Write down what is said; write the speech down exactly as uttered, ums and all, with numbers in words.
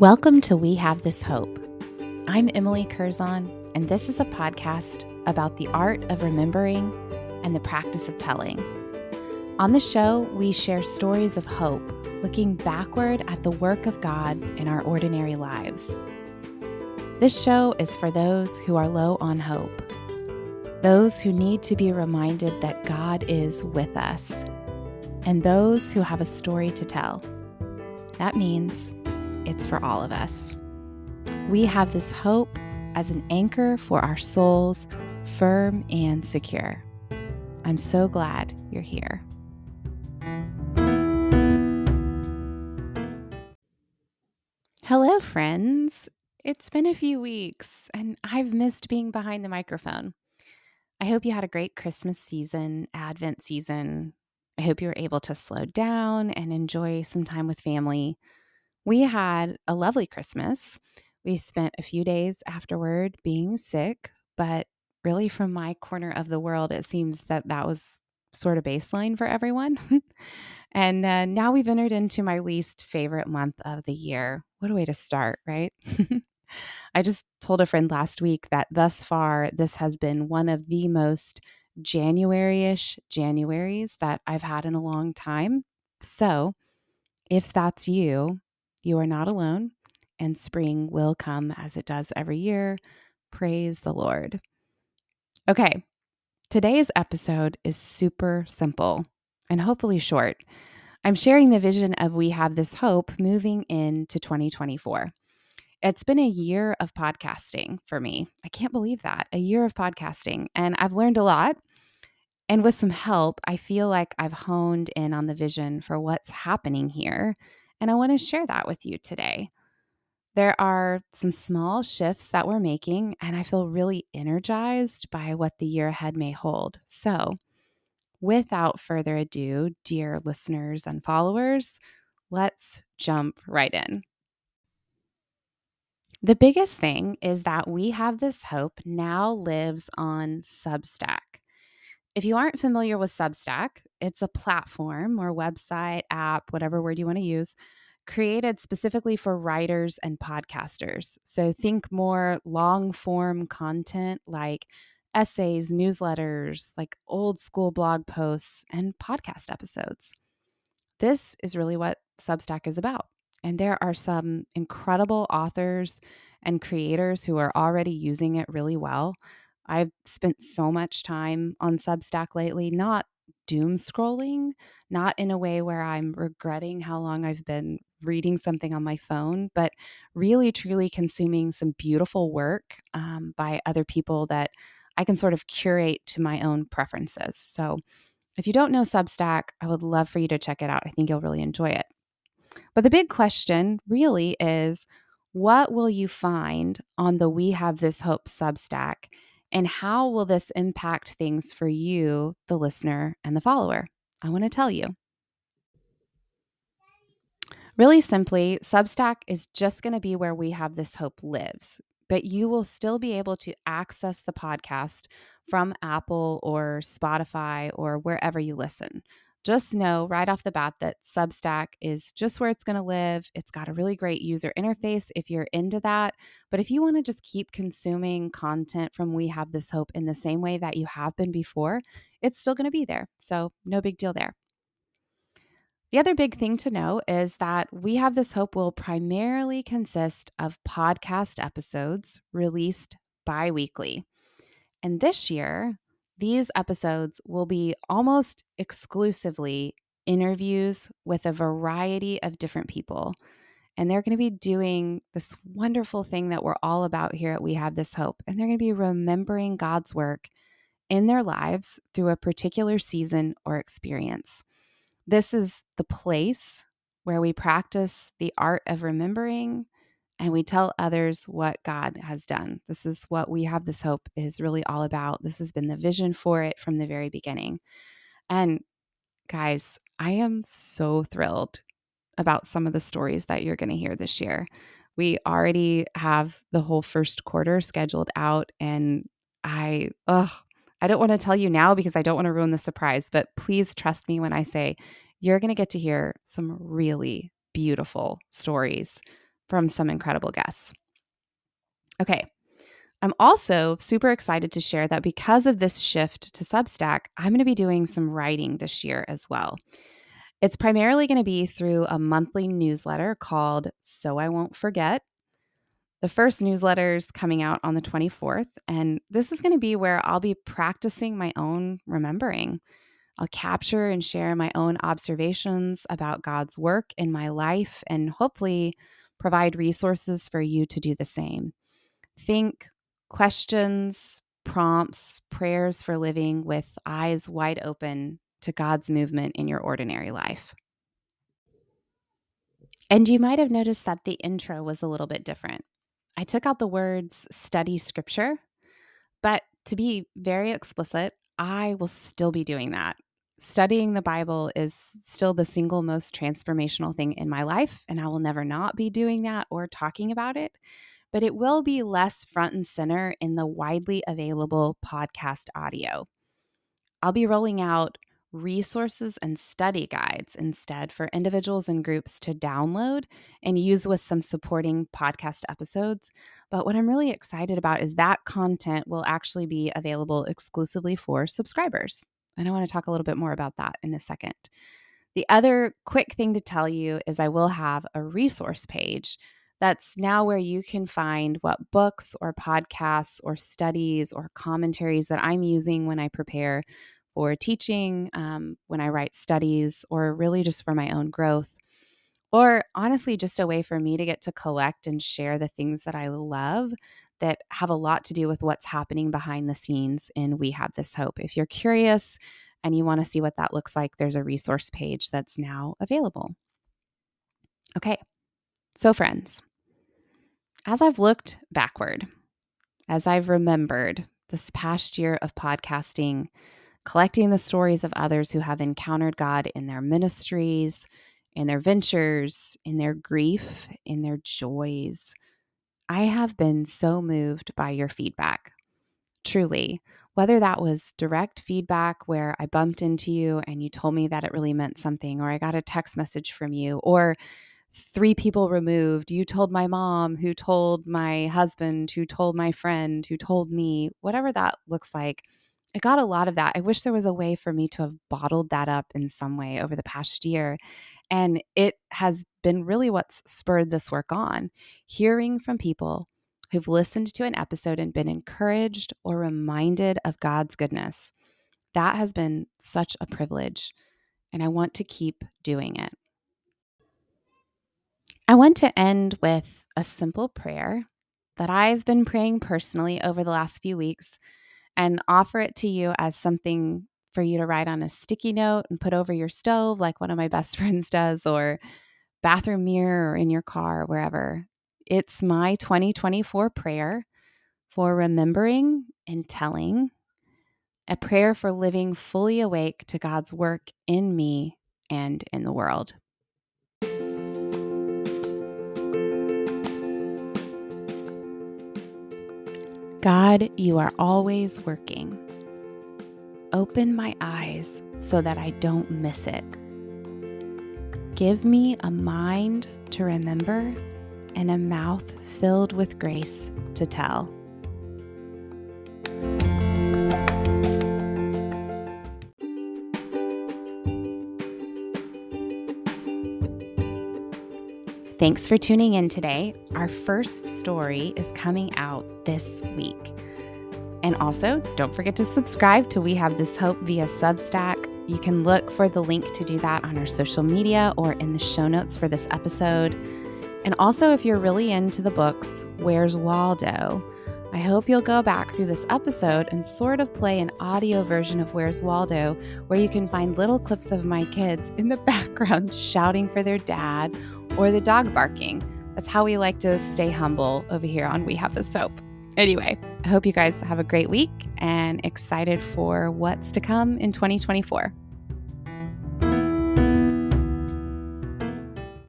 Welcome to We Have This Hope. I'm Emily Curzon, and this is a podcast about the art of remembering and the practice of telling. On the show, we share stories of hope, looking backward at the work of God in our ordinary lives. This show is for those who are low on hope, those who need to be reminded that God is with us, and those who have a story to tell. That means it's for all of us. We have this hope as an anchor for our souls, firm and secure. I'm so glad you're here. Hello, friends. It's been a few weeks, and I've missed being behind the microphone. I hope you had a great Christmas season, Advent season. I hope you were able to slow down and enjoy some time with family. We had a lovely Christmas. We spent a few days afterward being sick, but really from my corner of the world, it seems that that was sort of baseline for everyone. and uh, now we've entered into my least favorite month of the year. What a way to start, right? I just told a friend last week that thus far, this has been one of the most January-ish Januaries that I've had in a long time. So if that's you, you are not alone, and spring will come as it does every year. Praise the Lord. Okay, today's episode is super simple and hopefully short. I'm sharing the vision of We Have This Hope moving into twenty twenty-four. It's been a year of podcasting for me. I can't believe that. A year of podcasting, and I've learned a lot. And with some help, I feel like I've honed in on the vision for what's happening here. And I want to share that with you today. There are some small shifts that we're making, and I feel really energized by what the year ahead may hold. So, without further ado, dear listeners and followers, let's jump right in. The biggest thing is that We Have This Hope now lives on Substack. If you aren't familiar with Substack, it's a platform or website, app, whatever word you want to use, created specifically for writers and podcasters. So think more long-form content like essays, newsletters, like old school blog posts, and podcast episodes. This is really what Substack is about. And there are some incredible authors and creators who are already using it really well. I've spent so much time on Substack lately, not doom scrolling, not in a way where I'm regretting how long I've been reading something on my phone, but really, truly consuming some beautiful work um, by other people that I can sort of curate to my own preferences. So if you don't know Substack, I would love for you to check it out. I think you'll really enjoy it. But the big question really is, what will you find on the We Have This Hope Substack? And how will this impact things for you, the listener and the follower? I want to tell you. Really simply, Substack is just going to be where We Have This Hope lives, but you will still be able to access the podcast from Apple or Spotify or wherever you listen. Just know right off the bat that Substack is just where it's going to live. It's got a really great user interface if you're into that. But if you want to just keep consuming content from We Have This Hope in the same way that you have been before, it's still going to be there. So no big deal there. The other big thing to know is that We Have This Hope will primarily consist of podcast episodes released bi-weekly. And this year, these episodes will be almost exclusively interviews with a variety of different people. And they're going to be doing this wonderful thing that we're all about here at We Have This Hope. And they're going to be remembering God's work in their lives through a particular season or experience. This is the place where we practice the art of remembering and we tell others what God has done. This is what We Have This Hope is really all about. This has been the vision for it from the very beginning. And guys, I am so thrilled about some of the stories that you're going to hear this year. We already have the whole first quarter scheduled out, and I, ugh, I don't want to tell you now because I don't want to ruin the surprise, but please trust me when I say you're going to get to hear some really beautiful stories from some incredible guests. Okay. I'm also super excited to share that because of this shift to Substack, I'm going to be doing some writing this year as well. It's primarily going to be through a monthly newsletter called So I Won't Forget. The first newsletter's coming out on the twenty-fourth, and this is going to be where I'll be practicing my own remembering. I'll capture and share my own observations about God's work in my life and hopefully provide resources for you to do the same. Think questions, prompts, prayers for living with eyes wide open to God's movement in your ordinary life. And you might have noticed that the intro was a little bit different. I took out the words study scripture, but to be very explicit, I will still be doing that. Studying the Bible is still the single most transformational thing in my life, and I will never not be doing that or talking about it, but it will be less front and center in the widely available podcast audio. I'll be rolling out resources and study guides instead for individuals and groups to download and use with some supporting podcast episodes. But what I'm really excited about is that content will actually be available exclusively for subscribers. And I want to talk a little bit more about that in a second. The other quick thing to tell you is I will have a resource page. That's now where you can find what books or podcasts or studies or commentaries that I'm using when I prepare for teaching, um, when I write studies, or really just for my own growth, or honestly just a way for me to get to collect and share the things that I love that have a lot to do with what's happening behind the scenes in We Have This Hope. If you're curious and you want to see what that looks like, there's a resource page that's now available. Okay, so friends, as I've looked backward, as I've remembered this past year of podcasting, collecting the stories of others who have encountered God in their ministries, in their ventures, in their grief, in their joys, I have been so moved by your feedback. Truly, whether that was direct feedback where I bumped into you and you told me that it really meant something, or I got a text message from you, or three people removed, you told my mom, who told my husband, who told my friend, who told me, whatever that looks like, I got a lot of that. I wish there was a way for me to have bottled that up in some way over the past year. And it has been really what's spurred this work on. Hearing from people who've listened to an episode and been encouraged or reminded of God's goodness. That has been such a privilege. And I want to keep doing it. I want to end with a simple prayer that I've been praying personally over the last few weeks, and offer it to you as something for you to write on a sticky note and put over your stove like one of my best friends does, or bathroom mirror, or in your car, wherever. It's my twenty twenty-four prayer for remembering and telling, a prayer for living fully awake to God's work in me and in the world. God, you are always working. Open my eyes so that I don't miss it. Give me a mind to remember and a mouth filled with grace to tell. Thanks for tuning in today. Our first story is coming out this week. And also, don't forget to subscribe to We Have This Hope via Substack. You can look for the link to do that on our social media or in the show notes for this episode. And also, if you're really into the books, Where's Waldo? I hope you'll go back through this episode and sort of play an audio version of Where's Waldo, where you can find little clips of my kids in the background shouting for their dad, or the dog barking. That's how we like to stay humble over here on We Have This Hope. Anyway, I hope you guys have a great week and excited for what's to come in twenty twenty-four.